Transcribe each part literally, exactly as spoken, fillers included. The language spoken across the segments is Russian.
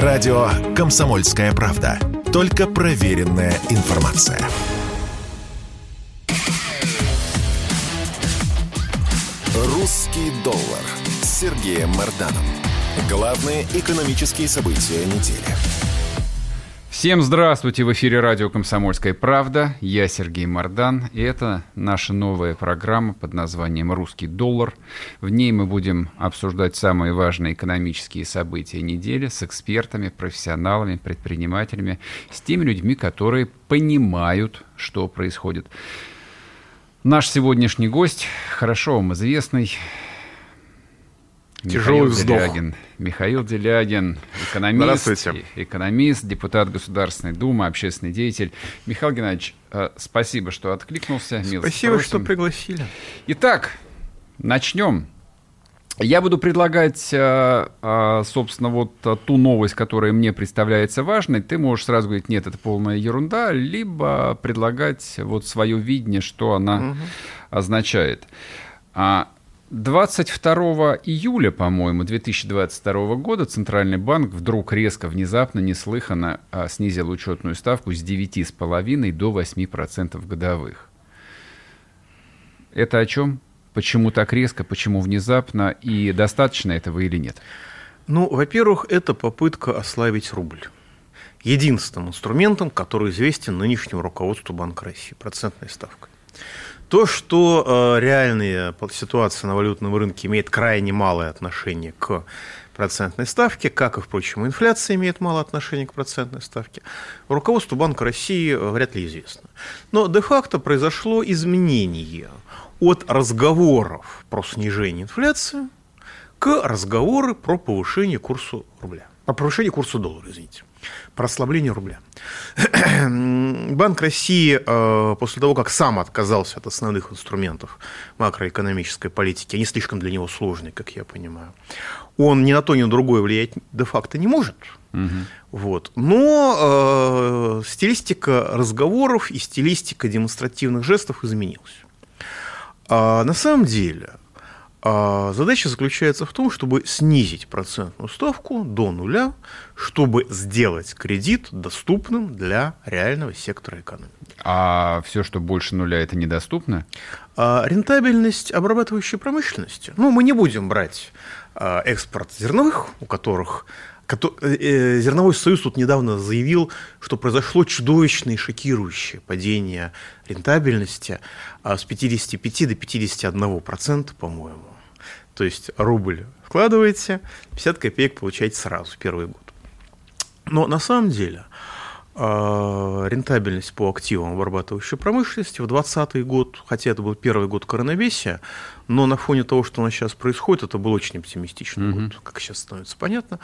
Радио «Комсомольская правда». Только проверенная информация. «Русский доллар» с Сергеем Марданом. Главные экономические события недели. Всем здравствуйте! В эфире радио «Комсомольская правда». Я Сергей Мардан, и это наша новая программа под названием «Русский доллар». В ней мы будем обсуждать самые важные экономические события недели с экспертами, профессионалами, предпринимателями, с теми людьми, которые понимают, что происходит. Наш сегодняшний гость, хорошо вам известный, Михаил Делягин. Михаил Делягин, экономист, экономист, депутат Государственной Думы, общественный деятель. Михаил Геннадьевич, спасибо, что откликнулся. Спасибо, что пригласили. Итак, начнем. Я буду предлагать, собственно, вот ту новость, которая мне представляется важной. Ты можешь сразу говорить, нет, это полная ерунда, либо предлагать вот свое видение, что она угу. означает. двадцать второго июля, по-моему, две тысячи двадцать второго года Центральный банк вдруг резко, внезапно, неслыханно снизил учетную ставку с девяти целых пяти десятых процента до восьми процентов годовых. Это о чем? Почему так резко, почему внезапно, и достаточно этого или нет? Ну, во-первых, это попытка ослабить рубль. Единственным инструментом, который известен нынешнему руководству Банка России – процентной ставкой. То, что реальная ситуация на валютном рынке имеет крайне малое отношение к процентной ставке, как и, впрочем, инфляция имеет мало отношения к процентной ставке, руководству Банка России вряд ли известно. Но де-факто произошло изменение от разговоров про снижение инфляции к разговору про повышение курса рубля. Про повышение курса доллара, извините. Про ослабление рубля. Банк России после того, как сам отказался от основных инструментов макроэкономической политики, они слишком для него сложные, как я понимаю, он ни на то, ни на другое влиять де-факто не может. Угу. Вот. Но э, стилистика разговоров и стилистика демонстративных жестов изменилась. А на самом деле... Задача заключается в том, чтобы снизить процентную ставку до нуля, чтобы сделать кредит доступным для реального сектора экономики. А все, что больше нуля, это недоступно? А рентабельность обрабатывающей промышленности. Ну, мы не будем брать экспорт зерновых, у которых... Зерновой союз тут недавно заявил, что произошло чудовищное и шокирующее падение рентабельности с пятидесяти пяти до пятидесяти одного процента, по-моему. То есть рубль вкладываете, пятьдесят копеек получаете сразу, первый год. Но на самом деле рентабельность по активам обрабатывающей промышленности в двадцатый год, хотя это был первый год коронавируса, но на фоне того, что у нас сейчас происходит, это был очень оптимистичный mm-hmm. год, как сейчас становится понятно,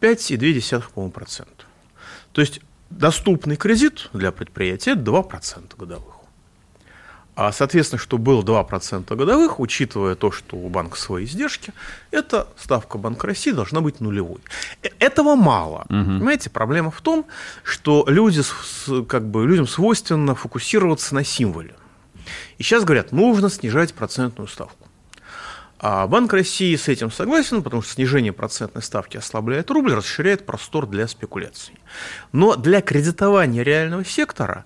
пять целых две десятых процента. То есть доступный кредит для предприятия – два процента годовых. А, соответственно, что было два процента годовых, учитывая то, что у банка свои издержки, эта ставка Банка России должна быть нулевой. Этого мало. Угу. Понимаете, проблема в том, что люди, как бы, людям свойственно фокусироваться на символе. И сейчас говорят, нужно снижать процентную ставку. А Банк России с этим согласен, потому что снижение процентной ставки ослабляет рубль, расширяет простор для спекуляций. Но для кредитования реального сектора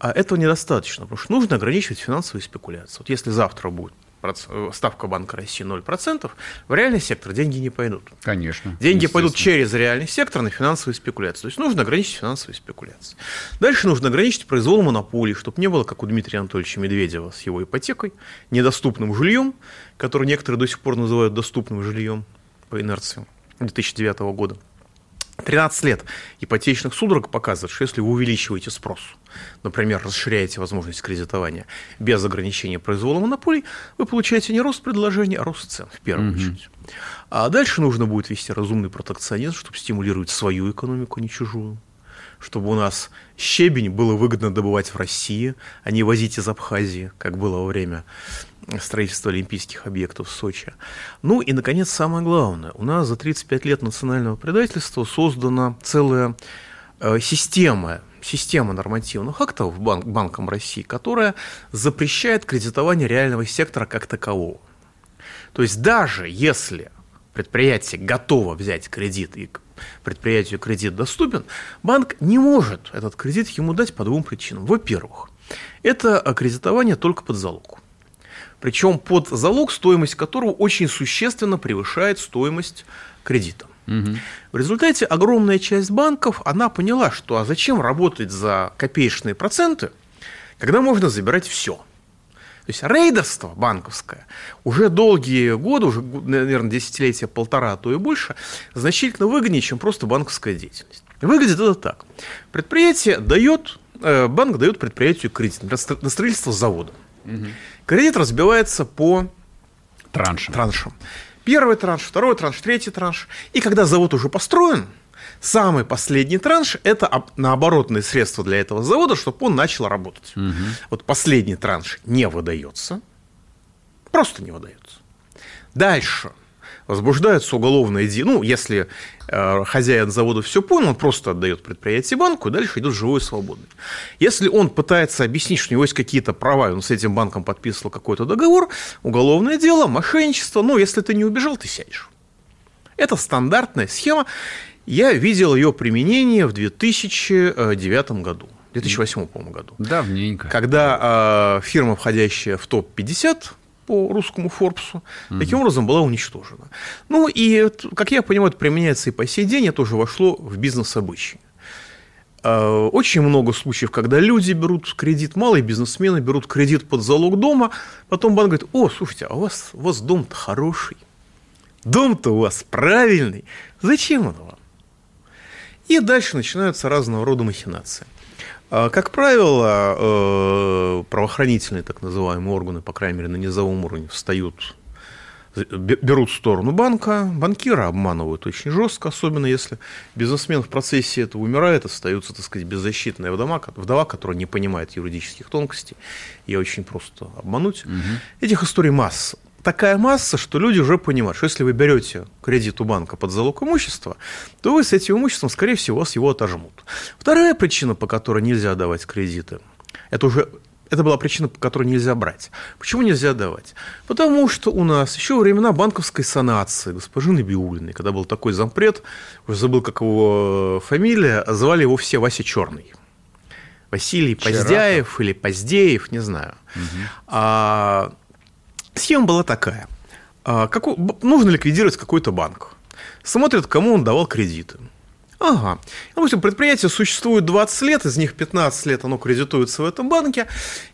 этого недостаточно, потому что нужно ограничивать финансовые спекуляции. Вот если завтра будет ставка Банка России ноль процентов, в реальный сектор деньги не пойдут. Конечно. Деньги пойдут через реальный сектор на финансовые спекуляции. То есть нужно ограничить финансовые спекуляции. Дальше нужно ограничить произвол монополий, чтобы не было, как у Дмитрия Анатольевича Медведева с его ипотекой, недоступным жильем, который некоторые до сих пор называют доступным жильем по инерции две тысячи девятого года. тринадцать лет ипотечных судорог показывает, что если вы увеличиваете спрос, например, расширяете возможность кредитования без ограничения произвола монополий, вы получаете не рост предложения, а рост цен в первую mm-hmm. очередь. А дальше нужно будет вести разумный протекционизм, чтобы стимулировать свою экономику, не чужую, чтобы у нас щебень было выгодно добывать в России, а не возить из Абхазии, как было во время строительства олимпийских объектов в Сочи. Ну и, наконец, самое главное. У нас за тридцать пять лет национального предательства создана целая система, система нормативных актов банк, Банком России, которая запрещает кредитование реального сектора как такового. То есть даже если предприятие готово взять кредит и предприятию кредит доступен, банк не может этот кредит ему дать по двум причинам. Во-первых, это кредитование только под залог. Причем под залог, стоимость которого очень существенно превышает стоимость кредита. Угу. В результате огромная часть банков, она поняла, что а зачем работать за копеечные проценты, когда можно забирать все. То есть рейдерство банковское уже долгие годы, уже, наверное, десятилетия, полтора, а то и больше, значительно выгоднее, чем просто банковская деятельность. Выглядит это так. Предприятие дает, банк дает предприятию кредит на строительство завода. Угу. Кредит разбивается по траншам. траншам. Первый транш, второй транш, третий транш. И когда завод уже построен, самый последний транш – это на оборотные средства для этого завода, чтобы он начал работать. Угу. Вот последний транш не выдается, просто не выдается. Дальше возбуждается уголовное дело. Ну, если э, хозяин завода все понял, он просто отдает предприятие банку, и дальше идет живой и свободный. Если он пытается объяснить, что у него есть какие-то права, и он с этим банком подписывал какой-то договор, уголовное дело, мошенничество, но если ты не убежал, ты сядешь. Это стандартная схема. Я видел ее применение в две тысячи девятом году, две тысячи восьмом, по-моему, году. Давненько. Когда э, фирма, входящая в топ пятьдесят по русскому Форбсу, угу. таким образом была уничтожена. Ну и, как я понимаю, это применяется и по сей день, это уже вошло в бизнес-обычаи. Э, очень много случаев, когда люди берут кредит, малые бизнесмены берут кредит под залог дома, потом банк говорит: о, слушайте, а у вас, у вас дом-то хороший, дом-то у вас правильный, зачем он вам? И дальше начинаются разного рода махинации. Как правило, правоохранительные так называемые органы, по крайней мере, на низовом уровне, встают, берут сторону банка, банкира обманывают очень жестко, особенно если бизнесмен в процессе этого умирает, остается, так сказать, беззащитная вдова, вдова, которая не понимает юридических тонкостей, ее очень просто обмануть. Угу. Этих историй масса. Такая масса, что люди уже понимают, что если вы берете кредит у банка под залог имущества, то вы с этим имуществом, скорее всего, вас его отожмут. Вторая причина, по которой нельзя давать кредиты, это уже это была причина, по которой нельзя брать. Почему нельзя давать? Потому что у нас еще времена банковской санации госпожи Набиуллиной, когда был такой зампред, уже забыл, как его фамилия, звали его все Вася Черный. Василий Чаратов. Поздяев или Поздеев, не знаю. Угу. А... Схема была такая. Какой, нужно ликвидировать какой-то банк. Смотрят, кому он давал кредиты. Ага. Допустим, предприятие существует двадцать лет, из них пятнадцать лет оно кредитуется в этом банке.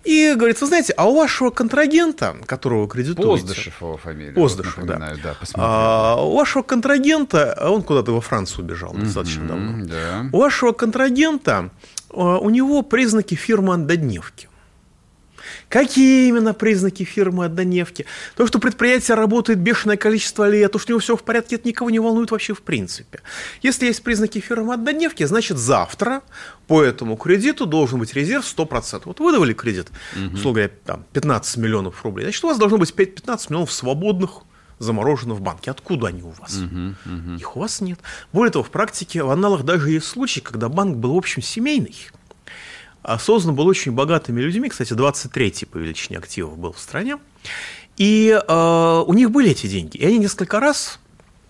И говорит: вы знаете, а у вашего контрагента, которого вы кредитуете... Поздышев его фамилия. Поздышев, вот, да. да а, у вашего контрагента... Он куда-то во Францию убежал mm-hmm, достаточно давно. Да. У вашего контрагента, у него признаки фирмы однодневки. Какие именно признаки фирмы однодневки? То, что предприятие работает бешеное количество лет, то, что у него все в порядке, это никого не волнует вообще в принципе. Если есть признаки фирмы однодневки, значит завтра по этому кредиту должен быть резерв сто процентов. Вот выдавали кредит, угу. условно говоря, там, пятнадцать миллионов рублей, значит у вас должно быть пятнадцать миллионов свободных заморожено в банке. Откуда они у вас? Угу, угу. Их у вас нет. Более того, в практике в аналах даже есть случаи, когда банк был в общем семейный, создан был очень богатыми людьми, кстати, двадцать третий по величине активов был в стране, и э, у них были эти деньги, и они несколько раз,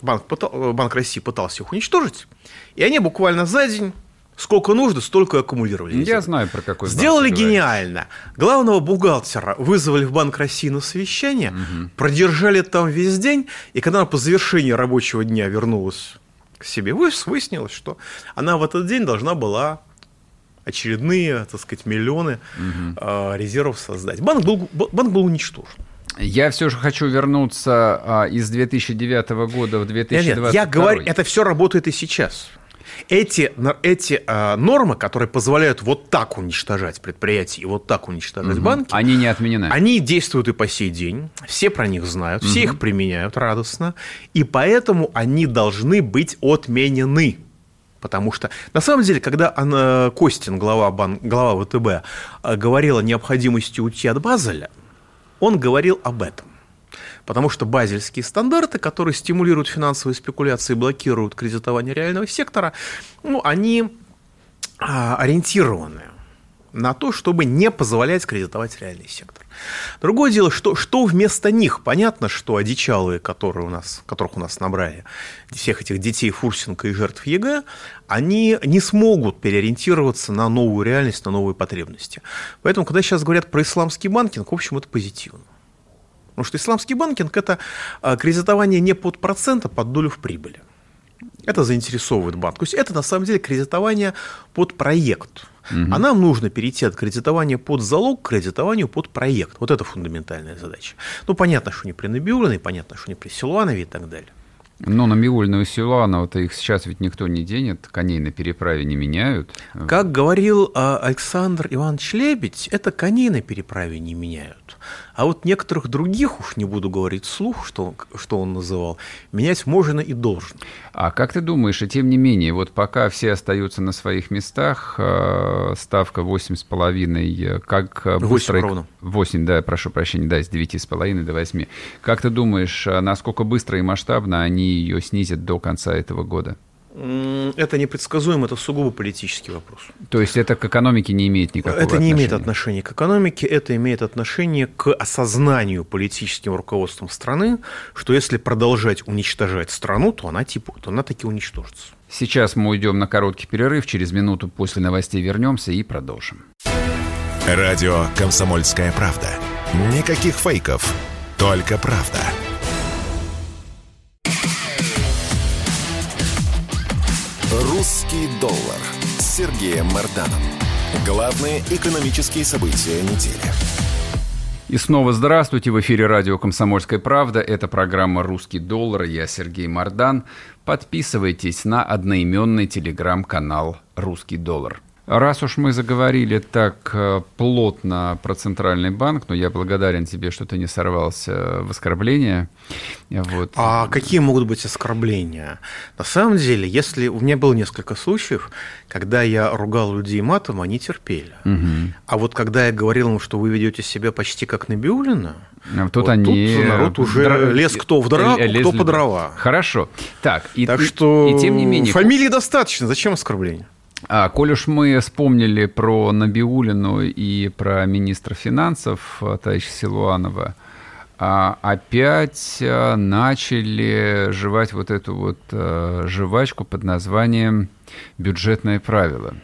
банк, пытал, Банк России пытался их уничтожить, и они буквально за день, сколько нужно, столько аккумулировали. Я знаю, про какой банк. Сделали гениально. Главного бухгалтера вызвали в Банк России на совещание, угу. продержали там весь день, и когда она по завершении рабочего дня вернулась к себе в офис, выяснилось, что она в этот день должна была... очередные, так сказать, миллионы угу. резервов создать. Банк был, банк был уничтожен. Я все же хочу вернуться из две тысячи девятого года в две тысячи двадцать второй. Я говорю, это все работает и сейчас. Эти, эти э, нормы, которые позволяют вот так уничтожать предприятия и вот так уничтожать угу. банки, они не отменены. Они действуют и по сей день. Все про них знают, угу. все их применяют радостно. И поэтому они должны быть отменены. Потому что, на самом деле, когда она, Костин, глава, бан, глава ВТБ, говорил о необходимости уйти от Базеля, он говорил об этом. Потому что базельские стандарты, которые стимулируют финансовые спекуляции и блокируют кредитование реального сектора, ну, они ориентированы на то, чтобы не позволять кредитовать реальный сектор. Другое дело, что, что вместо них. Понятно, что одичалые, которые у нас, которых у нас набрали, всех этих детей Фурсенко и жертв ЕГЭ, они не смогут переориентироваться на новую реальность, на новые потребности. Поэтому, когда сейчас говорят про исламский банкинг, в общем, это позитивно. Потому что исламский банкинг – это кредитование не под процент, а под долю в прибыли. Это заинтересовывает банк. То есть это, на самом деле, кредитование под проект. Угу. А нам нужно перейти от кредитования под залог к кредитованию под проект. Вот это фундаментальная задача. Ну, понятно, что не при Набиуллиной, понятно, что не при Силуанове и так далее. Но Набиуллину и Силуанову-то их сейчас ведь никто не денет, коней на переправе не меняют. Как говорил Александр Иванович Лебедь, это коней на переправе не меняют. А вот некоторых других, уж не буду говорить вслух, что, что он называл, менять можно и должно. А как ты думаешь, и тем не менее, вот пока все остаются на своих местах, ставка восемь с половиной, как быстро... восемь, восемь, да, прошу прощения, да, с девять с половиной до восьми. Как ты думаешь, насколько быстро и масштабно они ее снизят до конца этого года? Это непредсказуемо, это сугубо политический вопрос. То есть это к экономике не имеет никакого отношения? Это не имеет отношения к экономике, это имеет отношение к осознанию политическим руководством страны, что если продолжать уничтожать страну, то она, типа, то она таки уничтожится. Сейчас мы уйдем на короткий перерыв, через минуту после новостей вернемся и продолжим. Радио «Комсомольская правда». Никаких фейков, только правда. «Русский доллар» с Сергеем Марданом. Главные экономические события недели. И снова здравствуйте. В эфире радио «Комсомольская правда». Это программа «Русский доллар». Я Сергей Мардан. Подписывайтесь на одноименный телеграм-канал «Русский доллар». Раз уж мы заговорили так плотно про Центральный банк, но я благодарен тебе, что ты не сорвался в оскорбление. Вот. А какие могут быть оскорбления? На самом деле, если у меня было несколько случаев, когда я ругал людей матом, они терпели. Угу. А вот когда я говорил им, что вы ведете себя почти как Набиуллина, а тут, вот они... тут народ уже Дра... лез кто в драку, лез... кто по дрова. Хорошо. Так, и, так и, что и, тем не менее... фамилии достаточно, зачем оскорбление? А, коль уж мы вспомнили про Набиуллину и про министра финансов, товарища Силуанова, а, опять а, начали жевать вот эту вот а, жвачку под названием «бюджетное правило».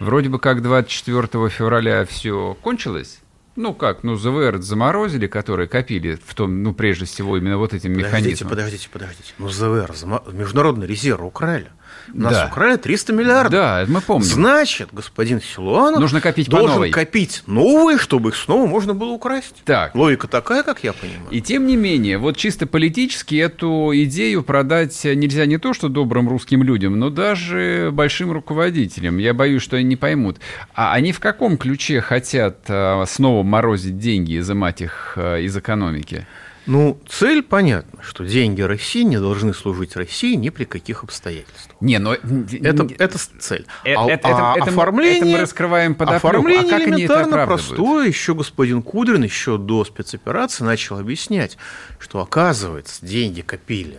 Вроде бы как двадцать четвёртого февраля все кончилось. Ну как, ну ЗВР заморозили, которые копили в том, ну прежде всего именно вот этим механизмом. Подождите, подождите, подождите. Ну ЗВР, зам... международный резерв украли. Нас да. украли триста миллиардов. Да, это мы помним. Значит, господин Силуанов нужно копить должен по новой. копить новые, чтобы их снова можно было украсть. Так. Логика такая, как я понимаю. И тем не менее, вот чисто политически эту идею продать нельзя не то, что добрым русским людям, но даже большим руководителям. Я боюсь, что они не поймут. А они в каком ключе хотят снова морозить деньги, изымать их из экономики? Ну, цель понятна, что деньги России не должны служить России ни при каких обстоятельствах. Не, но... Это, это цель. Это, а, это, а это, оформление, это мы раскрываем под оформление а как элементарно простое. Еще господин Кудрин еще до спецоперации начал объяснять, что, оказывается, деньги копили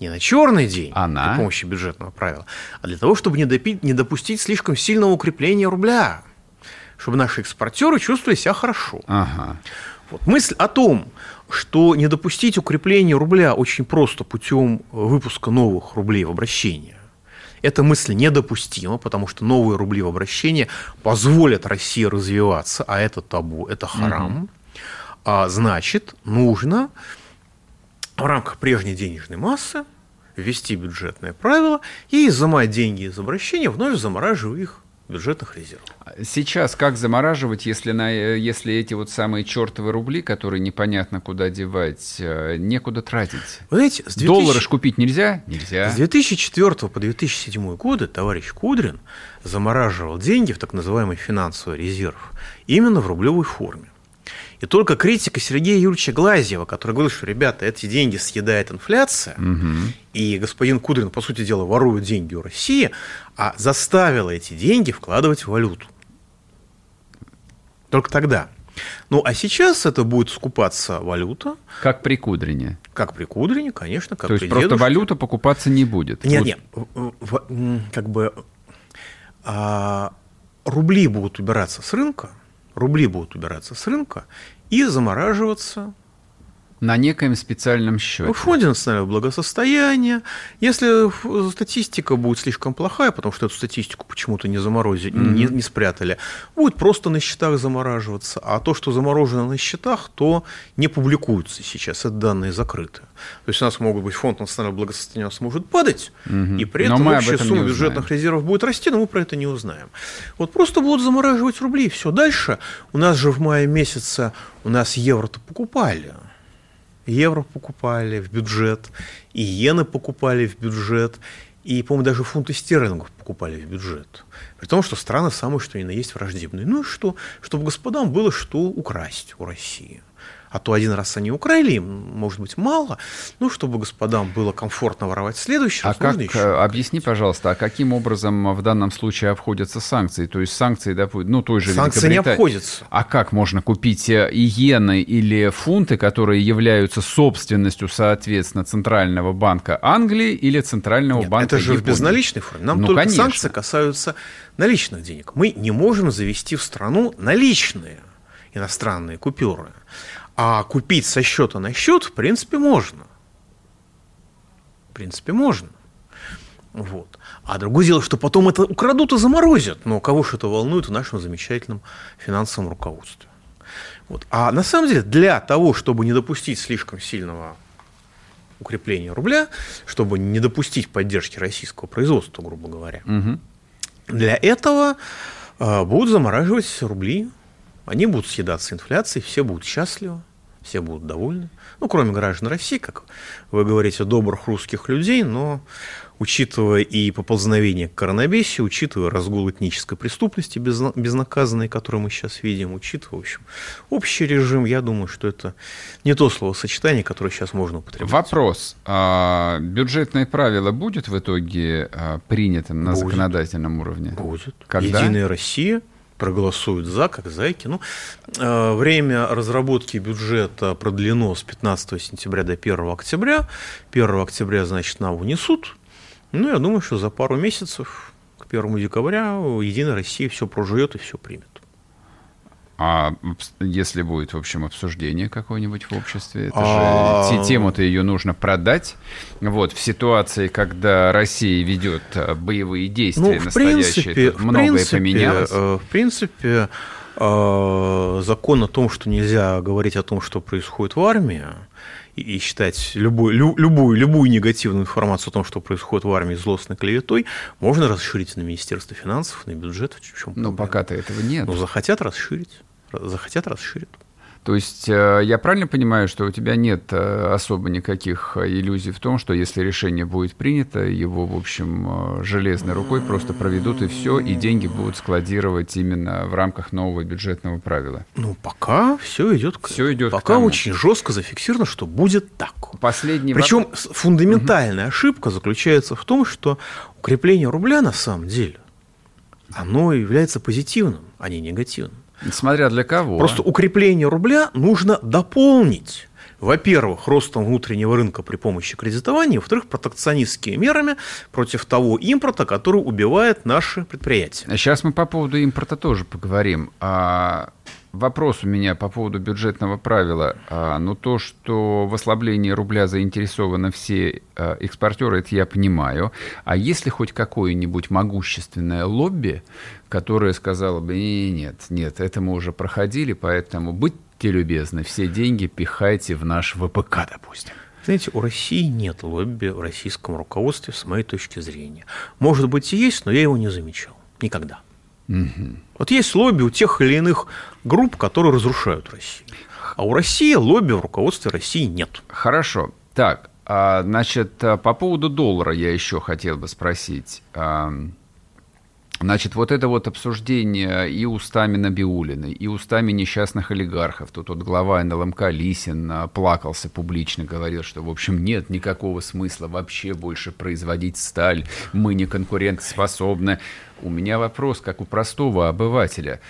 не на черный день Она? при помощи бюджетного правила, а для того, чтобы не, допить, не допустить слишком сильного укрепления рубля, чтобы наши экспортеры чувствовали себя хорошо. Ага. Вот мысль о том, что не допустить укрепления рубля очень просто путем выпуска новых рублей в обращение. Эта мысль недопустима, потому что новые рубли в обращение позволят России развиваться, а это табу, это харам. Mm-hmm. А значит, нужно в рамках прежней денежной массы ввести бюджетное правило и изымать деньги из обращения, вновь замораживая их бюджетных резервов. Сейчас как замораживать, если, на, если эти вот самые чертовы рубли, которые непонятно куда девать, некуда тратить? Вы знаете, с двухтысячного... доллары ж купить нельзя? Нельзя. С две тысячи четвёртого по две тысячи седьмой годы товарищ Кудрин замораживал деньги в так называемый финансовый резерв именно в рублевой форме. И только критика Сергея Юрьевича Глазьева, который говорил, что, ребята, эти деньги съедает инфляция, угу. и господин Кудрин, по сути дела, ворует деньги у России, а заставила эти деньги вкладывать в валюту. Только тогда. Ну, а сейчас это будет скупаться валюта. Как при Кудрине. Как при Кудрине, конечно, как То при То есть дедушке. Просто валюта покупаться не будет. Нет, вот. нет, как бы... А... рубли будут убираться с рынка, рубли будут убираться с рынка и замораживаться на некоем специальном счете. В фонде национального благосостояния. Если статистика будет слишком плохая, потому что эту статистику почему-то не заморозили, mm-hmm. не, не спрятали, будет просто на счетах замораживаться. А то, что заморожено на счетах, то не публикуется сейчас. Это данные закрыты. То есть у нас могут быть фонд национального благосостояния, у нас может падать, mm-hmm. и при этом общая сумма бюджетных резервов будет расти, но мы про это не узнаем. Вот просто будут замораживать рубли, и все. Дальше у нас же в мае месяце у нас евро-то покупали. Евро покупали в бюджет, и иены покупали в бюджет, и, по-моему, даже фунты стерлингов покупали в бюджет. При том, что страны самые что ни на есть враждебные. Ну и что? Чтобы господам было что украсть у России. А то один раз они украли, им, может быть, мало. Ну, чтобы господам было комфортно воровать в следующий раз, а нужно как, еще... Объясни, пожалуйста, а каким образом в данном случае обходятся санкции? То есть санкции, допустим, ну, той же Великобритании... Санкции не обходятся. А как можно купить иены или фунты, которые являются собственностью, соответственно, Центрального банка Англии или Центрального Нет, банка Японии? Это же в безналичной форме. Нам ну, только конечно. Санкции касаются наличных денег. Мы не можем завести в страну наличные иностранные купюры. А купить со счета на счет, в принципе, можно. В принципе, можно. Вот. А другое дело, что потом это украдут и заморозят. Но кого же это волнует в нашем замечательном финансовом руководстве. Вот. А на самом деле, для того, чтобы не допустить слишком сильного укрепления рубля, чтобы не допустить поддержки российского производства, грубо говоря, угу. для этого будут замораживать рубли. Они будут съедаться инфляцией, все будут счастливы, все будут довольны. Ну, кроме граждан России, как вы говорите, добрых русских людей, но учитывая и поползновение к коронабесию, учитывая разгул этнической преступности безнаказанной, которую мы сейчас видим, учитывая, в общем, общий режим, я думаю, что это не то словосочетание, которое сейчас можно употреблять. Вопрос. А бюджетное правило будет в итоге принятым на будет. законодательном уровне? Будет. Когда? «Единая Россия» проголосуют за, как зайки. Ну, э, время разработки бюджета продлено с пятнадцатого сентября до первого октября. первого октября, значит, нам внесут. Ну, я думаю, что за пару месяцев, к первому декабря, «Единая Россия» все прожует и все примет. А если будет, в общем, обсуждение какое-нибудь в обществе, это а... же тему-то ее нужно продать. Вот, в ситуации, когда Россия ведет боевые действия ну, настоящие, принципе, многое принципе, поменялось. В принципе, закон о том, что нельзя говорить о том, что происходит в армии, и считать любой, лю, любую, любую негативную информацию о том, что происходит в армии, злостной клеветой, можно расширить на Министерство финансов, на бюджет. Но пока-то этого нет. Но захотят расширить. Захотят расширить. То есть я правильно понимаю, что у тебя нет особо никаких иллюзий в том, что если решение будет принято, его, в общем, железной рукой просто проведут и все, и деньги будут складировать именно в рамках нового бюджетного правила? Ну, пока все идет к все идет пока к тому. Очень жестко зафиксировано, что будет так. Последний Причем вопрос. Фундаментальная угу. ошибка заключается в том, что укрепление рубля на самом деле, оно является позитивным, а не негативным. Смотря для кого. Просто укрепление рубля нужно дополнить, во-первых, ростом внутреннего рынка при помощи кредитования, во-вторых, протекционистскими мерами против того импорта, который убивает наши предприятия. Сейчас мы по поводу импорта тоже поговорим. А вопрос у меня по поводу бюджетного правила. А, ну, то, что в ослаблении рубля заинтересованы все а, экспортеры, это я понимаю. А есть ли хоть какое-нибудь могущественное лобби, которое сказало бы, нет, нет, это мы уже проходили, поэтому будь Те любезны, все деньги пихайте в наш ВПК, допустим. Знаете, у России нет лобби в российском руководстве, с моей точки зрения. Может быть, и есть, но я его не замечал. Никогда. Угу. Вот есть лобби у тех или иных групп, которые разрушают Россию. А у России лобби в руководстве России нет. Хорошо. Так, значит, по поводу доллара я еще хотел бы спросить. Значит, вот это вот обсуждение и устами Набиуллиной, и устами несчастных олигархов. Тут вот глава эн эл эм ка Лисин плакался публично, говорил, что, в общем, нет никакого смысла вообще больше производить сталь, мы не конкурентоспособны. У меня вопрос, как у простого обывателя.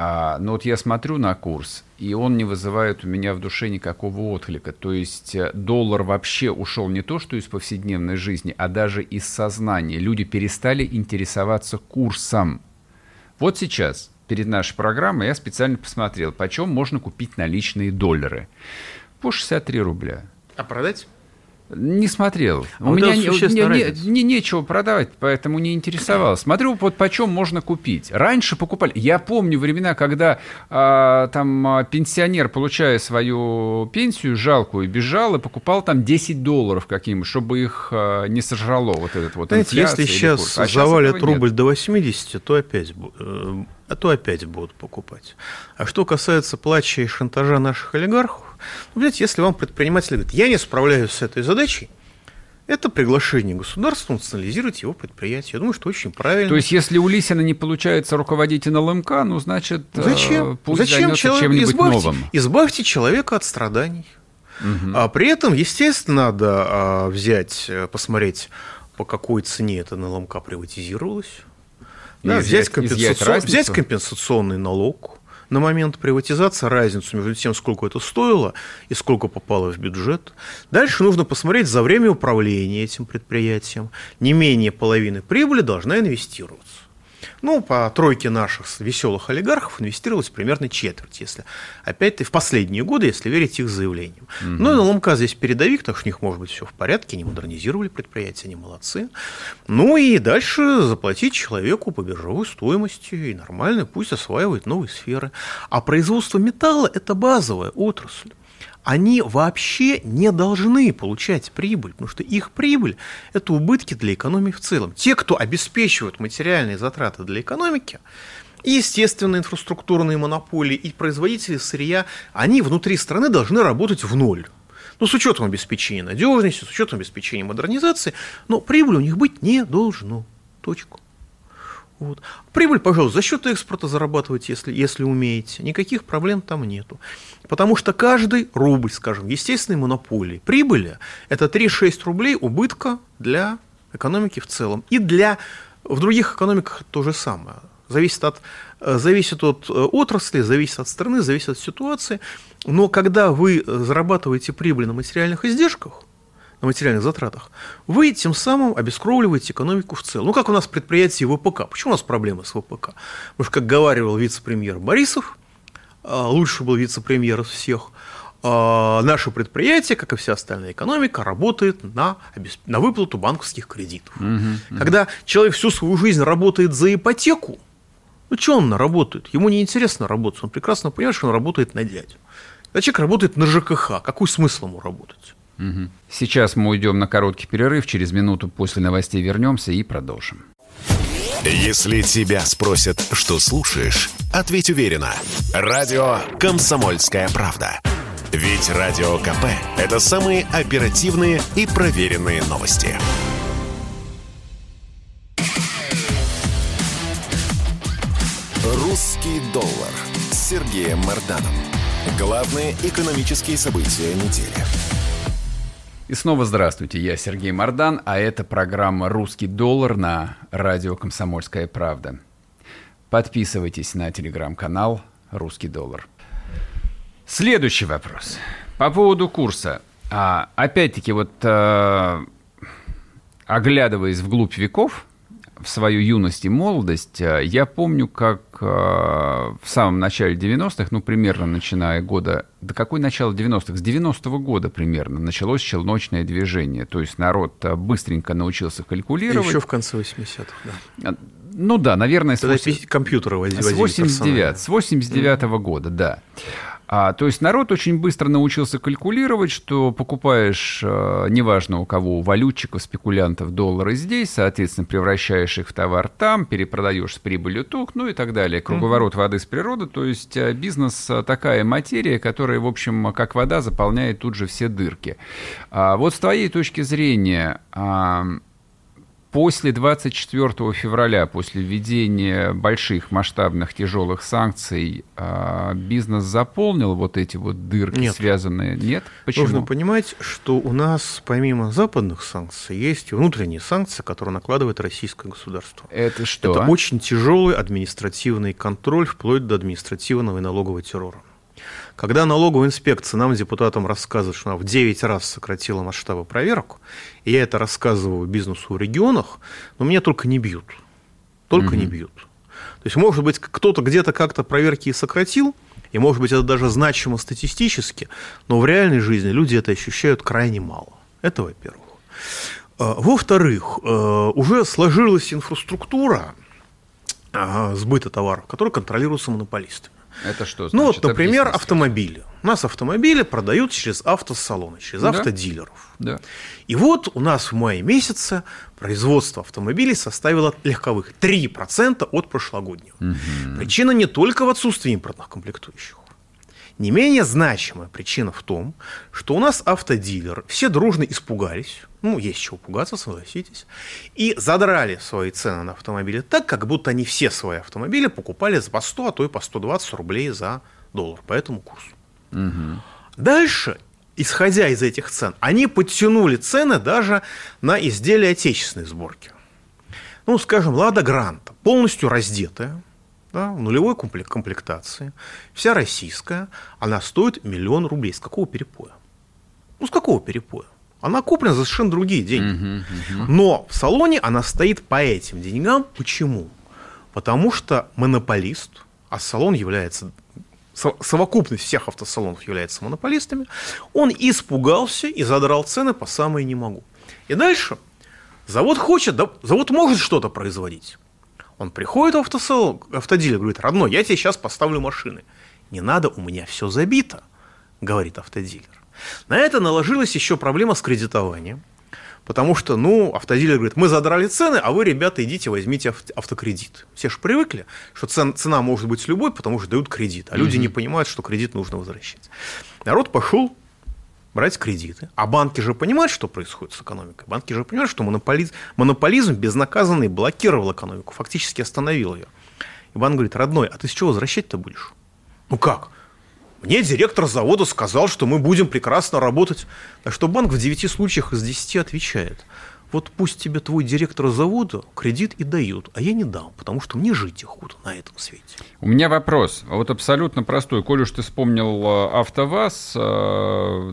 А, но вот я смотрю на курс, и он не вызывает у меня в душе никакого отклика. То есть доллар вообще ушел не то, что из повседневной жизни, а даже из сознания. Люди перестали интересоваться курсом. Вот сейчас, перед нашей программой, я специально посмотрел, почем можно купить наличные доллары. По шестьдесят три рубля. А продать? Не смотрел. А у меня не, не, не, нечего продавать, поэтому не интересовался. Смотрю, вот почем можно купить. Раньше покупали. Я помню времена, когда а, там пенсионер, получая свою пенсию жалкую, бежал и покупал там десять долларов каким-нибудь, чтобы их а, не сожрало вот этот вот инфляция. Знаете, если сейчас а завалят рубль до восьмидесяти, то опять, а то опять будут покупать. А что касается плача и шантажа наших олигархов, ну, блядь, если вам предприниматель говорит, я не справляюсь с этой задачей, это приглашение государства национализировать его предприятие. Я думаю, что очень правильно. То есть, если у Лисина не получается руководить НЛМК, ну, значит, зачем? Пусть Зачем человек... чем-нибудь избавьте, новым. Избавьте человека от страданий. Угу. А при этом, естественно, надо взять, посмотреть, по какой цене эта НЛМК приватизировалась. Да, взять, компенсацион... взять компенсационный налог. На момент приватизации разницу между тем, сколько это стоило и сколько попало в бюджет. Дальше нужно посмотреть за время управления этим предприятием. Не менее половины прибыли должна инвестироваться. Ну, по тройке наших веселых олигархов инвестировалось примерно четверть, если опять-таки в последние годы, если верить их заявлениям. Угу. Но НЛМК здесь передовик, так что у них может быть все в порядке, они модернизировали предприятие, они молодцы. Ну и дальше заплатить человеку по биржевой стоимости, и нормально, пусть осваивает новые сферы. А производство металла – это базовая отрасль. Они вообще не должны получать прибыль, потому что их прибыль – это убытки для экономики в целом. Те, кто обеспечивают материальные затраты для экономики, и, естественно, инфраструктурные монополии, и производители сырья, они внутри страны должны работать в ноль. Ну, с учетом обеспечения надежности, с учетом обеспечения модернизации, но прибыль у них быть не должно. Точку. Вот. Прибыль, пожалуйста, за счет экспорта зарабатывать, если, если умеете. Никаких проблем там нету. Потому что каждый рубль, скажем, естественной монополии прибыли – это три-шесть рублей убытка для экономики в целом. И для, в других экономиках то же самое. Зависит от, зависит от отрасли, зависит от страны, зависит от ситуации. Но когда вы зарабатываете прибыль на материальных издержках, на материальных затратах, вы тем самым обескровливаете экономику в целом. Ну, как у нас предприятие ВПК. Почему у нас проблемы с ВПК? Потому что, как говаривал вице-премьер Борисов, лучший был вице-премьер из всех, наше предприятие, как и вся остальная экономика, работает на, на выплату банковских кредитов. Угу, Когда угу. человек всю свою жизнь работает за ипотеку, ну, что он работает? Ему неинтересно работать, он прекрасно понимает, что он работает на дядю. Когда человек работает на ЖКХ, какой смысл ему работать? Сейчас мы уйдем на короткий перерыв, через минуту после новостей вернемся и продолжим. Если тебя спросят, что слушаешь, ответь уверенно. Радио «Комсомольская правда». Ведь Радио КП – это самые оперативные и проверенные новости. «Русский доллар» с Сергеем Марданом. Главные экономические события недели. И снова здравствуйте, я Сергей Мардан, а это программа «Русский доллар» на радио «Комсомольская правда». Подписывайтесь на телеграм-канал «Русский доллар». Следующий вопрос по поводу курса. А, опять-таки, вот а, оглядываясь вглубь веков, в свою юность и молодость, я помню, как а, в самом начале девяностых, ну, примерно начиная года... До какой начала девяностых? С девяностого года примерно началось челночное движение. То есть народ быстренько научился калькулировать. И еще в конце восьмидесятых, да. Ну да, наверное, с, восемь... компьютеры возили с восемьдесят девятого, с восемьдесят девятого года, да. А, то есть народ очень быстро научился калькулировать, что покупаешь, э, неважно у кого, у валютчиков, спекулянтов, доллары здесь, соответственно, превращаешь их в товар там, перепродаешь с прибылью тук, ну и так далее. Круговорот mm-hmm. воды с природы. То есть э, бизнес э, такая материя, которая, в общем, как вода, заполняет тут же все дырки. А, вот с твоей точки зрения... Э, После двадцать четвёртого февраля, после введения больших масштабных тяжелых санкций, бизнес заполнил вот эти вот дырки, Нет. связанные? Нет? Почему? Нужно понимать, что у нас помимо западных санкций есть внутренние санкции, которые накладывает российское государство. Это что? Это очень тяжелый административный контроль вплоть до административного и налогового террора. Когда налоговая инспекция нам, депутатам, рассказывает, что она в девять раз сократила масштабы проверок, и я это рассказываю бизнесу в регионах, но меня только не бьют. Только mm-hmm. не бьют. То есть, может быть, кто-то где-то как-то проверки сократил, и, может быть, это даже значимо статистически, но в реальной жизни люди это ощущают крайне мало. Это, во-первых. Во-вторых, уже сложилась инфраструктура сбыта товаров, которые контролируются монополистами. Это что значит? Ну, вот, например, это автомобили. У нас автомобили продают через автосалоны, через да? автодилеров. Да. И вот у нас в мае месяце производство автомобилей составило легковых три процента от прошлогоднего. Угу. Причина не только в отсутствии импортных комплектующих. Не менее значимая причина в том, что у нас автодилеры все дружно испугались, ну, есть чего пугаться, согласитесь, и задрали свои цены на автомобили так, как будто они все свои автомобили покупали за по сто, а то и по сто двадцать рублей за доллар по этому курсу. Угу. Дальше, исходя из этих цен, они подтянули цены даже на изделия отечественной сборки. Ну, скажем, «Лада Гранта», полностью раздетая, да, в нулевой комплектации, вся российская, она стоит миллион рублей. С какого перепоя? Ну, с какого перепоя? Она куплена за совершенно другие деньги. Угу, угу. Но в салоне она стоит по этим деньгам. Почему? Потому что монополист, а салон является... совокупность всех автосалонов является монополистами, он испугался и задрал цены по самые не могу. И дальше завод хочет, да, завод может что-то производить. Он приходит в автосалон, автодилер говорит: родной, я тебе сейчас поставлю машины. Не надо, у меня все забито, говорит автодилер. На это наложилась еще проблема с кредитованием, потому что, ну, автодилер говорит: мы задрали цены, а вы, ребята, идите возьмите автокредит. Все же привыкли, что цена может быть любой, потому что дают кредит, а люди mm-hmm. не понимают, что кредит нужно возвращать. Народ пошел брать кредиты. А банки же понимают, что происходит с экономикой. Банки же понимают, что монополизм, монополизм безнаказанный блокировал экономику, фактически остановил ее. И банк говорит: родной, а ты с чего возвращать-то будешь? Ну как? Мне директор завода сказал, что мы будем прекрасно работать. Так что банк в девяти случаях из десяти отвечает: вот пусть тебе твой директор завода кредит и дают, а я не дам, потому что мне жить охота на этом свете. У меня вопрос, вот абсолютно простой. Коль уж ты вспомнил АвтоВАЗ,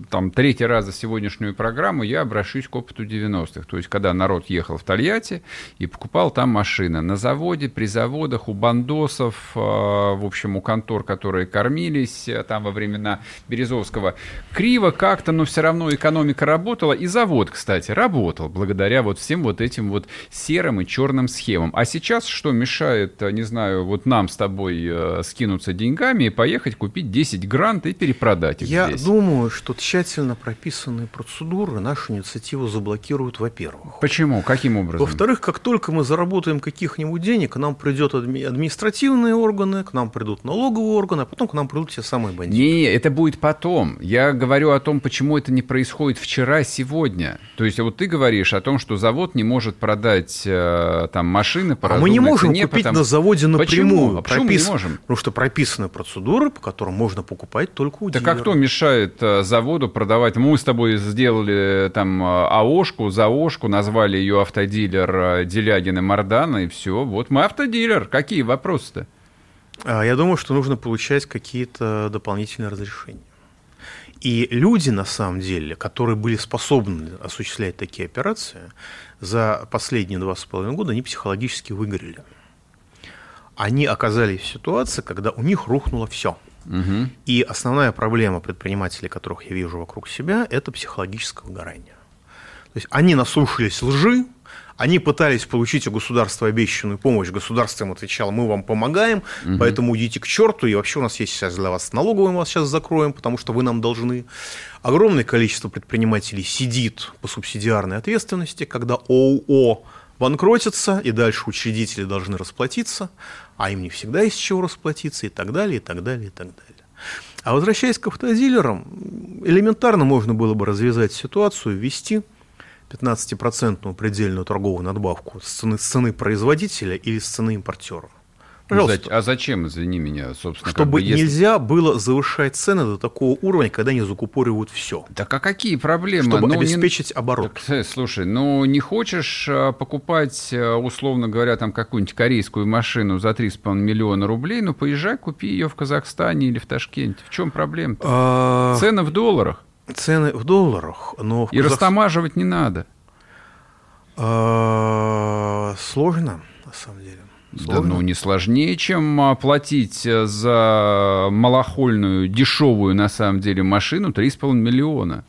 там третий раз за сегодняшнюю программу я обращусь к опыту девяностых. То есть, когда народ ехал в Тольятти и покупал там машины. На заводе, при заводах, у бандосов, в общем, у контор, которые кормились там во времена Березовского. Криво как-то, но все равно экономика работала. И завод, кстати, работал благодаря Благодаря вот всем вот этим вот серым и черным схемам. А сейчас что мешает, не знаю, вот нам с тобой скинуться деньгами и поехать купить десять грант и перепродать их Я здесь? Я думаю, что тщательно прописанные процедуры нашу инициативу заблокируют, во-первых. Почему? Каким образом? Во-вторых, как только мы заработаем каких-нибудь денег, к нам придут административные органы, к нам придут налоговые органы, а потом к нам придут те самые бандиты. Не, это будет потом. Я говорю о том, почему это не происходит вчера, сегодня. То есть вот ты говоришь о том, что завод не может продать там машины по разумной цене. А мы не можем цене, купить потому... на заводе напрямую. Почему? Пропис... Почему не можем? Потому что прописаны процедуры, по которым можно покупать только у дилера. Так а кто мешает заводу продавать? Мы с тобой сделали там АОшку, ЗАОшку, назвали ее автодилер Делягин и Мардана, и все. Вот мы автодилер. Какие вопросы-то? Я думаю, что нужно получать какие-то дополнительные разрешения. И люди, на самом деле, которые были способны осуществлять такие операции, за последние два с половиной года они психологически выгорели. Они оказались в ситуации, когда у них рухнуло все. Угу. И основная проблема предпринимателей, которых я вижу вокруг себя, это психологическое выгорание. То есть они наслушались лжи, они пытались получить у государства обещанную помощь. Государство им отвечало: мы вам помогаем, угу. поэтому идите к черту. И вообще у нас есть сейчас для вас налоговую, мы вас сейчас закроем, потому что вы нам должны. Огромное количество предпринимателей сидит по субсидиарной ответственности, когда ООО банкротится, и дальше учредители должны расплатиться, а им не всегда есть с чего расплатиться, и так далее, и так далее, и так далее. А возвращаясь к автодилерам, элементарно можно было бы развязать ситуацию, ввести пятнадцать процентов предельную торговую надбавку с цены, с цены производителя или с цены импортера. Пожалуйста. А зачем, извини меня, собственно? Чтобы как бы, нельзя если... было завышать цены до такого уровня, когда они закупоривают все. Так а какие проблемы? Чтобы ну, обеспечить не... оборот. Так, слушай, ну не хочешь покупать, условно говоря, там какую-нибудь корейскую машину за три с половиной миллиона рублей, ну поезжай, купи ее в Казахстане или в Ташкенте. В чем проблема-то? А... Цены в долларах. Цены в долларах, но... В и Казахстан... растамаживать не надо. Сложно, на самом деле. Словно? Да ну не сложнее, чем платить за малохольную, дешевую на самом деле машину три с половиной миллиона.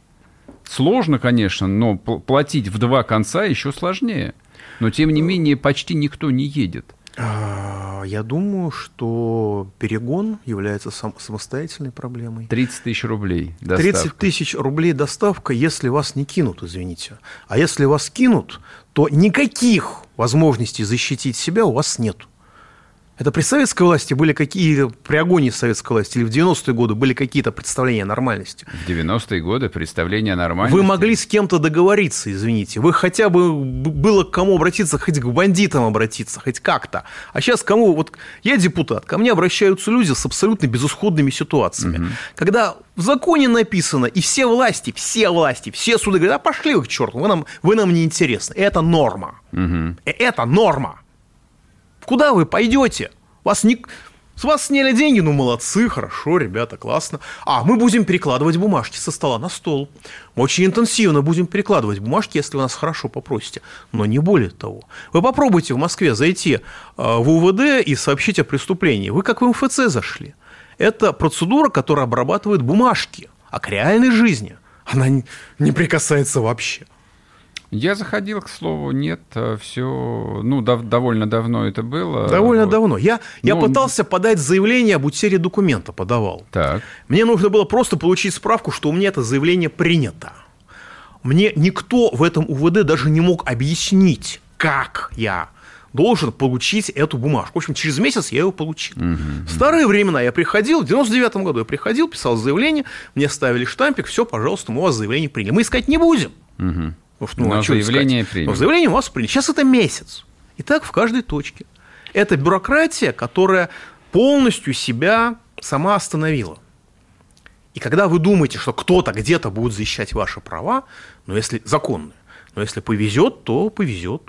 Сложно, конечно, но платить в два конца еще сложнее. Но тем не менее почти никто не едет. Я думаю, что перегон является сам, самостоятельной проблемой. тридцать тысяч рублей доставка. тридцать тысяч рублей доставка, если вас не кинут, извините. А если вас кинут, то никаких возможностей защитить себя у вас нет. Это при советской власти были какие-то, при агонии советской власти или в девяностые годы были какие-то представления о нормальности? В девяностые годы представления о нормальности? Вы могли с кем-то договориться, извините. Вы хотя бы было к кому обратиться, хоть к бандитам обратиться, хоть как-то. А сейчас кому... Вот я депутат, ко мне обращаются люди с абсолютно безысходными ситуациями. Угу. Когда в законе написано, и все власти, все власти, все суды говорят, а пошли вы к черту, вы нам, вы нам неинтересны. Это норма. Угу. Это норма. Куда вы пойдете? Вас не... С вас сняли деньги, ну молодцы, хорошо, ребята, классно. А мы будем перекладывать бумажки со стола на стол. Мы очень интенсивно будем перекладывать бумажки, если вы нас хорошо попросите. Но не более того. Вы попробуйте в Москве зайти в УВД и сообщить о преступлении. Вы как в МФЦ зашли. Это процедура, которая обрабатывает бумажки. А к реальной жизни она не прикасается вообще. Я заходил, к слову, нет, все, ну, дав- довольно давно это было. Довольно вот. давно. Я, я Но... пытался подать заявление об утере документа, подавал. Так. Мне нужно было просто получить справку, что у меня это заявление принято. Мне никто в этом УВД даже не мог объяснить, как я должен получить эту бумажку. В общем, через месяц я ее получил. Угу. В старые времена я приходил, в девяносто девятом году я приходил, писал заявление, мне ставили штампик, все, пожалуйста, мы у вас заявление приняли. Мы искать не будем. Угу. Ну, но, заявление но заявление у вас приняли. Сейчас это месяц. И так в каждой точке. Это бюрократия, которая полностью себя сама остановила. И когда вы думаете, что кто-то где-то будет защищать ваши права, ну, если законные, но если повезет, то повезет.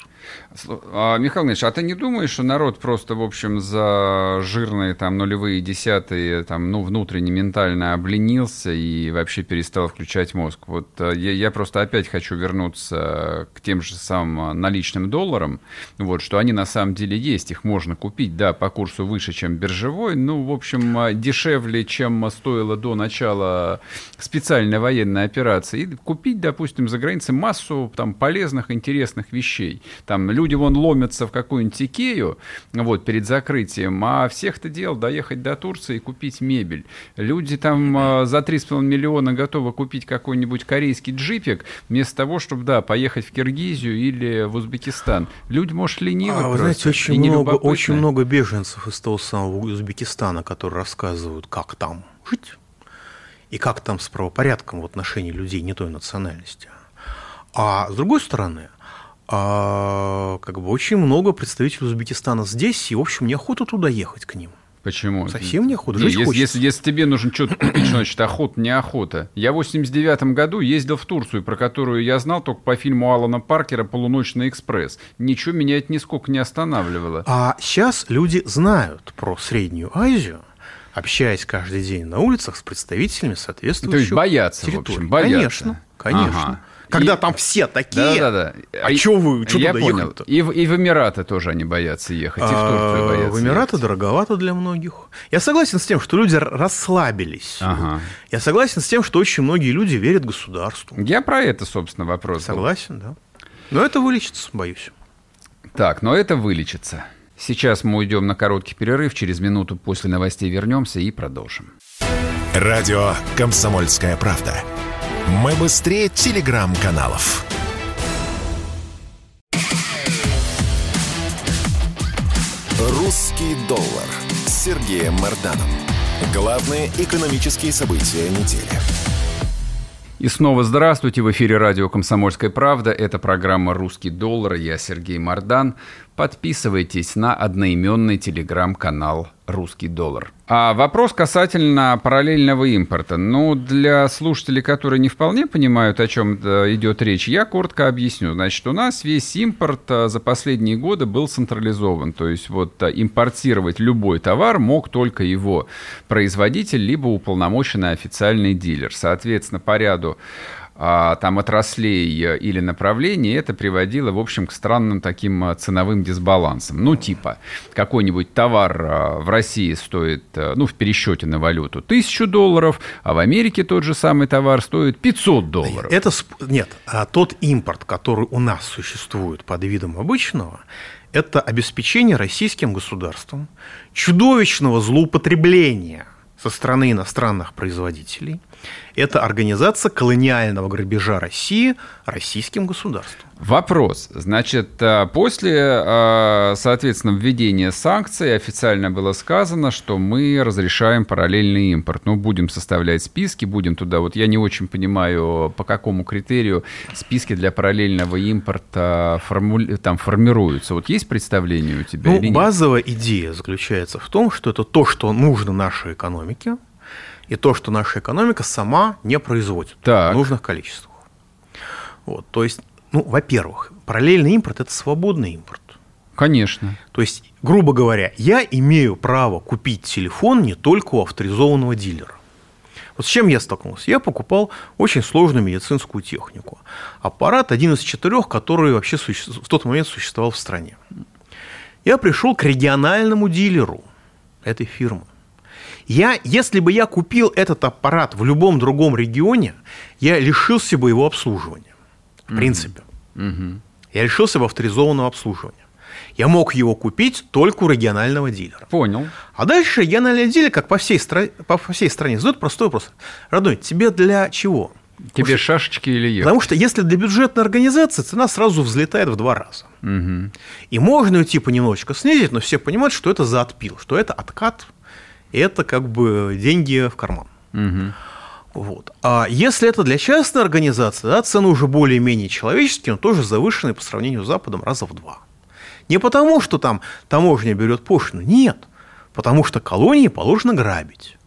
А, Михаил Ильич, а ты не думаешь, что народ просто, в общем, за жирные там, нулевые, десятые, там, ну, внутренне, ментально обленился и вообще перестал включать мозг? Вот я, я просто опять хочу вернуться к тем же самым наличным долларам, вот, что они на самом деле есть, их можно купить, да, по курсу выше, чем биржевой, ну, в общем, дешевле, чем стоило до начала специальной военной операции, и купить, допустим, за границей массу там, полезных, интересных вещей. Там люди вон ломятся в какую-нибудь Икею вот, перед закрытием, а всех-то дел доехать до Турции и купить мебель. Люди там за три с половиной миллиона готовы купить какой-нибудь корейский джипик, вместо того, чтобы, да, поехать в Киргизию или в Узбекистан. Люди, может, ленивы а, просто. Вы знаете, очень много, очень много беженцев из того самого Узбекистана, которые рассказывают, как там жить и как там с правопорядком в отношении людей не той национальности. А с другой стороны... А, как бы очень много представителей Узбекистана здесь, и, в общем, неохота туда ехать к ним. Почему? Совсем неохота. Жить хочется. Если, если тебе нужно что-то купить, значит, охота, неохота. Я в восемьдесят девятом году ездил в Турцию, про которую я знал только по фильму Алана Паркера «Полуночный экспресс». Ничего меня это нисколько не останавливало. А сейчас люди знают про Среднюю Азию, общаясь каждый день на улицах с представителями соответствующих территорий. То есть боятся, территорий. В общем, боятся. Конечно, конечно. Ага. Когда и... там все такие, да, да, да. а что вы, что туда ехать-то? И в, и в Эмираты тоже они боятся ехать, и в Турцию боятся. В Эмираты ехать. Дороговато для многих. Я согласен с тем, что люди расслабились. Ага. Я согласен с тем, что очень многие люди верят государству. Я про это, собственно, вопрос. Согласен, был. Да. Но это вылечится, боюсь. Так, но это вылечится. Сейчас мы уйдем на короткий перерыв, через минуту после новостей вернемся и продолжим. Радио «Комсомольская правда». Мы быстрее телеграм-каналов. Русский доллар с Сергеем Марданом. Главные экономические события недели. И снова здравствуйте. В эфире радио «Комсомольская правда». Это программа «Русский доллар». Я Сергей Мардан. Подписывайтесь на одноименный телеграм-канал «Русский доллар». А вопрос касательно параллельного импорта. Ну, для слушателей, которые не вполне понимают, о чем идет речь, я коротко объясню. Значит, у нас весь импорт за последние годы был централизован. То есть, вот импортировать любой товар мог только его производитель, либо уполномоченный официальный дилер. Соответственно, по ряду там отраслей или направлений, это приводило, в общем, к странным таким ценовым дисбалансам. Ну, типа, какой-нибудь товар в России стоит, ну, в пересчете на валюту тысячу долларов, а в Америке тот же самый товар стоит пятьсот долларов. Это, нет, тот импорт, который у нас существует под видом обычного, это обеспечение российским государством чудовищного злоупотребления со стороны иностранных производителей. Это организация колониального грабежа России российским государством. Вопрос. Значит, после, соответственно, введения санкций официально было сказано, что мы разрешаем параллельный импорт. Ну, будем составлять списки, будем туда... Вот я не очень понимаю, по какому критерию списки для параллельного импорта форму... там формируются. Вот есть представление у тебя или нет? Ну, базовая идея заключается в том, что это то, что нужно нашей экономике, и то, что наша экономика сама не производит так. в нужных количествах. Вот, то есть, ну, во-первых, параллельный импорт – это свободный импорт. Конечно. То есть, грубо говоря, я имею право купить телефон не только у авторизованного дилера. Вот с чем я столкнулся? Я покупал очень сложную медицинскую технику. Аппарат один из четырех, который вообще суще... в тот момент существовал в стране. Я пришел к региональному дилеру этой фирмы. Я, если бы я купил этот аппарат в любом другом регионе, я лишился бы его обслуживания. В mm-hmm. принципе. Mm-hmm. Я лишился бы авторизованного обслуживания. Я мог его купить только у регионального дилера. Понял. А дальше региональный дилер, как по всей, стра... по всей стране, задает простой вопрос. Родной, тебе для чего? Тебе Уж... шашечки или ехать? Потому что если для бюджетной организации, цена сразу взлетает в два раза. Mm-hmm. И можно ее типа немножечко снизить, но все понимают, что это за отпил, что это откат. Это как бы деньги в карман. Угу. Вот. А если это для частной организации, да, цены уже более-менее человеческие, но тоже завышенные по сравнению с Западом раза в два. Не потому, что там таможня берет пошлину. Нет. Потому что колонии положено грабить.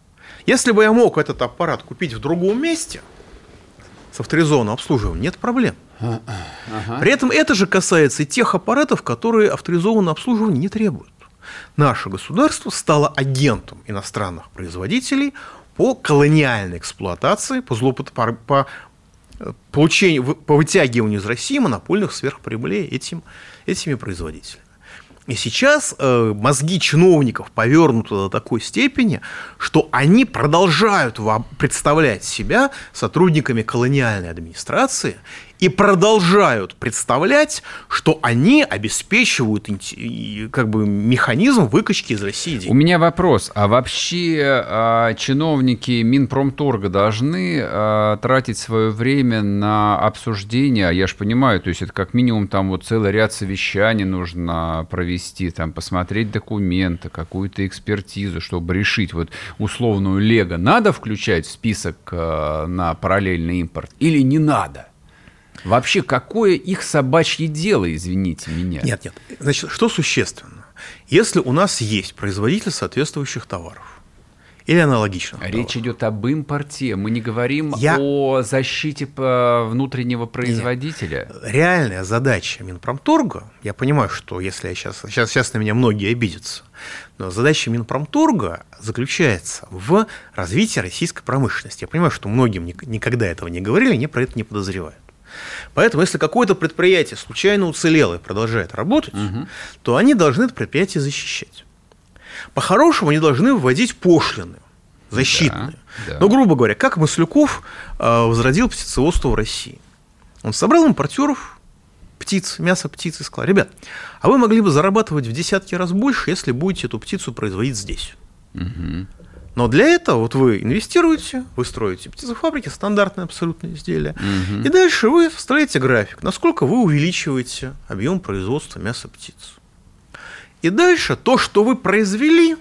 Если бы я мог этот аппарат купить в другом месте с авторизованным обслуживанием, нет проблем. Ага. При этом это же касается и тех аппаратов, которые авторизованное обслуживание не требуют. Наше государство стало агентом иностранных производителей по колониальной эксплуатации, по, злопот... по... получению, по вытягиванию из России монопольных сверхприбылей этим... этими производителями. И сейчас мозги чиновников повернуты до такой степени, что они продолжают представлять себя сотрудниками колониальной администрации и продолжают представлять, что они обеспечивают как бы механизм выкачки из России денег. У меня вопрос. А вообще чиновники Минпромторга должны тратить свое время на обсуждение? Я же понимаю, то есть это как минимум там вот целый ряд совещаний нужно провести, там посмотреть документы, какую-то экспертизу, чтобы решить вот условную Лего. Надо включать в список на параллельный импорт или не надо? Вообще, какое их собачье дело, извините меня? Нет, нет. Значит, что существенно? Если у нас есть производитель соответствующих товаров или аналогичных товаров. Речь идет об импорте. Мы не говорим Я... о защите внутреннего производителя. Нет. Реальная задача Минпромторга, я понимаю, что если я сейчас, сейчас, сейчас на меня многие обидятся, но задача Минпромторга заключается в развитии российской промышленности. Я понимаю, что многим никогда этого не говорили, они про это не подозревают. Поэтому, если какое-то предприятие случайно уцелело и продолжает работать, угу. то они должны это предприятие защищать. По-хорошему, они должны вводить пошлины защитные. Да, да. Но, грубо говоря, как Маслюков возродил птицеводство в России? Он собрал импортеров птиц, мясо птиц и сказал: ребят, а вы могли бы зарабатывать в десятки раз больше, если будете эту птицу производить здесь. Угу. Но для этого вот вы инвестируете, вы строите птицефабрики, стандартные абсолютные изделия, угу. и дальше вы строите график, насколько вы увеличиваете объем производства мяса птиц. И дальше то, что вы произвели,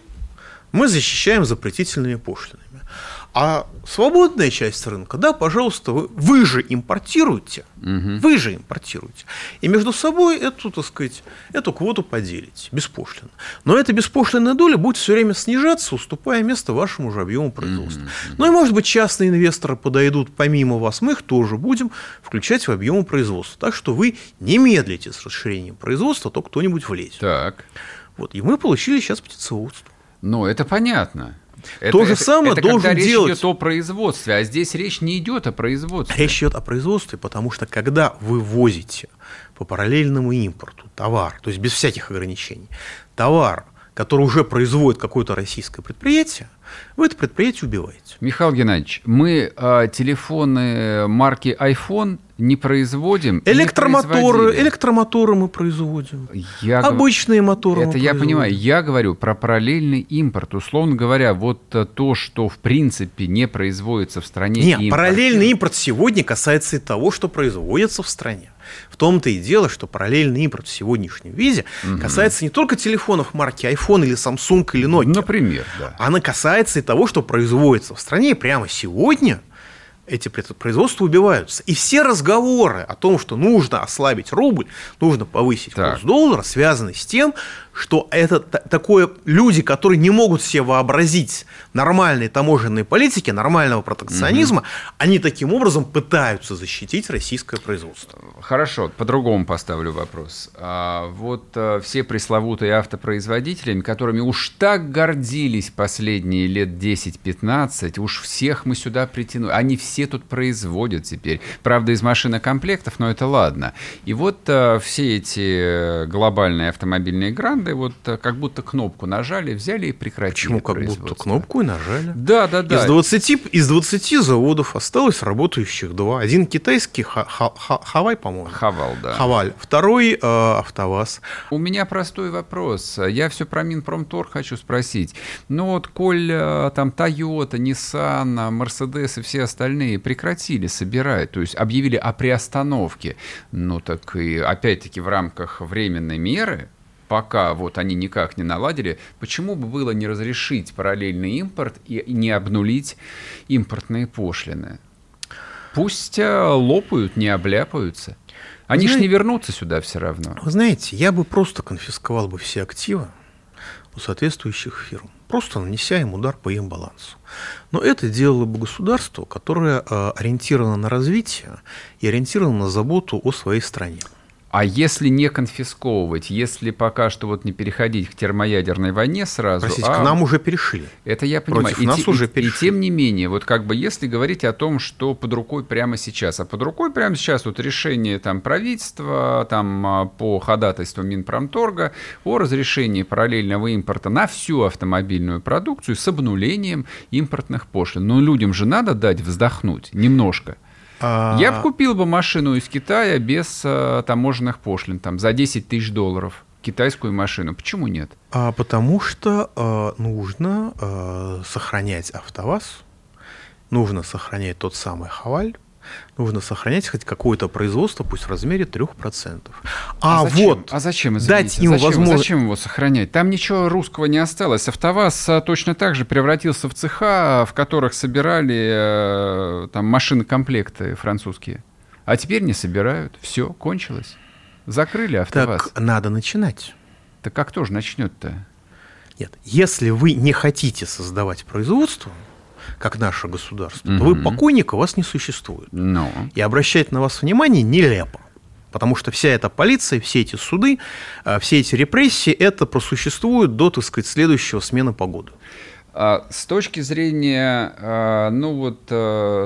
мы защищаем запретительными пошлинами. А свободная часть рынка, да, пожалуйста, вы, вы же импортируете, угу. вы же импортируете, и между собой эту, так сказать, эту квоту поделите беспошлинно. Но эта беспошлинная доля будет все время снижаться, уступая место вашему же объему производства. Угу. Ну и, может быть, частные инвесторы подойдут помимо вас, мы их тоже будем включать в объемы производства. Так что вы не медлите с расширением производства, а то кто-нибудь влезет. Так. Вот, и мы получили сейчас птицеводство. Ну, это понятно. Это, То же это, самое это должен делать... речь идет о производстве, а здесь речь не идет о производстве. Речь идет о производстве, потому что когда вы возите по параллельному импорту товар, то есть без всяких ограничений, товар, который уже производит какое-то российское предприятие, вы это предприятие убиваете. Михаил Геннадьевич, мы а, телефоны марки iPhone не производим. Электромоторы, не электромоторы мы производим. Я Обычные г... моторы. Это мы я производим. понимаю. Я говорю про параллельный импорт. Условно говоря, вот то, что в принципе не производится в стране. Нет, импорт. Параллельный импорт сегодня касается и того, что производится в стране. В том-то и дело, что параллельный импорт в сегодняшнем виде угу. касается не только телефонов марки iPhone или Samsung или Nokia. Например, да. Она касается и того, что производится в стране, и прямо сегодня эти производства убиваются. И все разговоры о том, что нужно ослабить рубль, нужно повысить так. курс доллара, связаны с тем, что это такое люди, которые не могут себе вообразить нормальной таможенной политики, нормального протекционизма, угу. они таким образом пытаются защитить российское производство. Хорошо, по-другому поставлю вопрос. Вот все пресловутые автопроизводители, которыми уж так гордились последние лет десять-пятнадцать, уж всех мы сюда притянули, они все тут производят теперь. Правда, из машинокомплектов, но это ладно. И вот все эти глобальные автомобильные гранды вот как будто кнопку нажали, взяли и прекратили производство. Почему как будто кнопку и нажали? Да, да, да. Из двадцати, из двадцати заводов осталось работающих два. Один китайский, Хаваль, по-моему. Хавал, да. Хаваль. Второй э, АвтоВАЗ. У меня простой вопрос. Я все про Минпромторг хочу спросить. Ну вот, коль там Toyota, Nissan, Mercedes и все остальные прекратили собирать, то есть объявили о приостановке, ну так и опять-таки в рамках временной меры, пока вот они никак не наладили, почему бы было не разрешить параллельный импорт и не обнулить импортные пошлины? Пусть лопают, не обляпаются. Они же не вернутся сюда все равно. Вы знаете, я бы просто конфисковал бы все активы у соответствующих фирм, просто нанеся им удар по их балансу. Но это делало бы государство, которое ориентировано на развитие и ориентировано на заботу о своей стране. А если не конфисковывать, если пока что вот не переходить к термоядерной войне сразу... Простите, а... к нам уже перешли. Это я понимаю. Против и нас те, уже и, перешли. И тем не менее, вот как бы если говорить о том, что под рукой прямо сейчас, а под рукой прямо сейчас вот решение там правительства там, по ходатайству Минпромторга о разрешении параллельного импорта на всю автомобильную продукцию с обнулением импортных пошлин. Но людям же надо дать вздохнуть немножко. Я бы купил бы машину из Китая без а, таможенных пошлин, там, за десять тысяч долларов, китайскую машину. Почему нет? А потому что а, нужно а, сохранять АвтоВАЗ, нужно сохранять тот самый Хаваль, нужно сохранять хоть какое-то производство, пусть в размере три процента. А, а зачем? Вот а зачем, извините, дать им зачем, возможность... Зачем его сохранять? Там ничего русского не осталось. АвтоВАЗ точно так же превратился в цеха, в которых собирали там машинокомплекты французские. А теперь не собирают. Все, кончилось. Закрыли АвтоВАЗ. Так надо начинать. Так а кто же начнет-то? Нет, если вы не хотите создавать производство... как наше государство, mm-hmm. то вы покойник, у вас не существует. No. И обращать на вас внимание нелепо. Потому что вся эта полиция, все эти суды, все эти репрессии, это просуществует до, так сказать, следующего смены погоды. С точки зрения ну вот,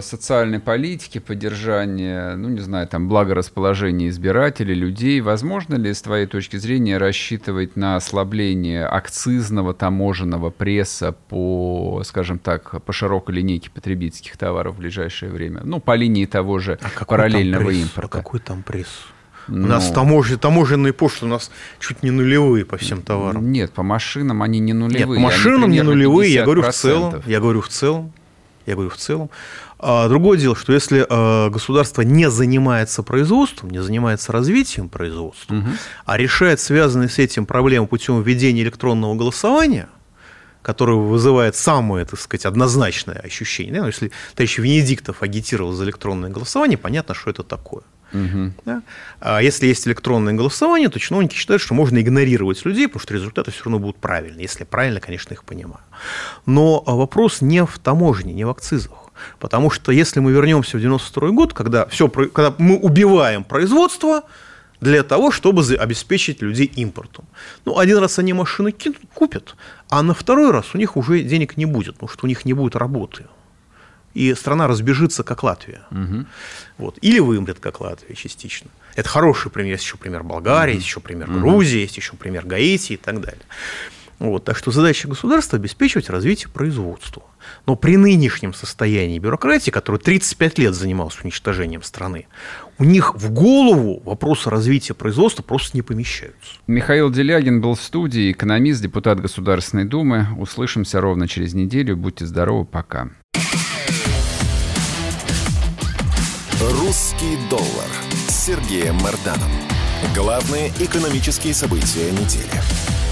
социальной политики, поддержания, ну не знаю, там, благорасположения избирателей, людей, возможно ли, с твоей точки зрения, рассчитывать на ослабление акцизного таможенного пресса по, скажем так, по широкой линейке потребительских товаров в ближайшее время? Ну, по линии того же а параллельного импорта. А какой там пресс? Ну, у нас таможенные, таможенные пошлины у нас чуть не нулевые по всем товарам. Нет, по машинам они не нулевые. Нет, по машинам не нулевые, я говорю в целом. Я говорю в целом. Я говорю в целом. А другое дело, что если э, государство не занимается производством, не занимается развитием производства, угу. а решает связанные с этим проблемы путем введения электронного голосования, которое вызывает самое, так сказать, однозначное ощущение. Да? Если товарищ Венедиктов агитировал за электронное голосование, понятно, что это такое. Угу. Да? А если есть электронное голосование, то чиновники считают, что можно игнорировать людей, потому что результаты все равно будут правильные, если правильно, конечно, их понимаю. Но вопрос не в таможне, не в акцизах. Потому что если мы вернемся в девяносто второй год, когда, все, когда мы убиваем производство, для того, чтобы обеспечить людей импортом. Ну, один раз они машины купят, а на второй раз у них уже денег не будет, потому что у них не будет работы. И страна разбежится, как Латвия. Угу. Вот. Или вымрет, как Латвия, частично. Это хороший пример. Есть еще пример Болгарии, угу. есть еще пример Грузии, угу. есть еще пример Гаити и так далее. Вот. Так что задача государства – обеспечивать развитие производства. Но при нынешнем состоянии бюрократии, которая тридцать пять лет занималась уничтожением страны, у них в голову вопросы развития производства просто не помещаются. Михаил Делягин был в студии, экономист, депутат Государственной Думы. Услышимся ровно через неделю. Будьте здоровы, пока. «Русский доллар» с Сергеем Марданом. Главные экономические события недели.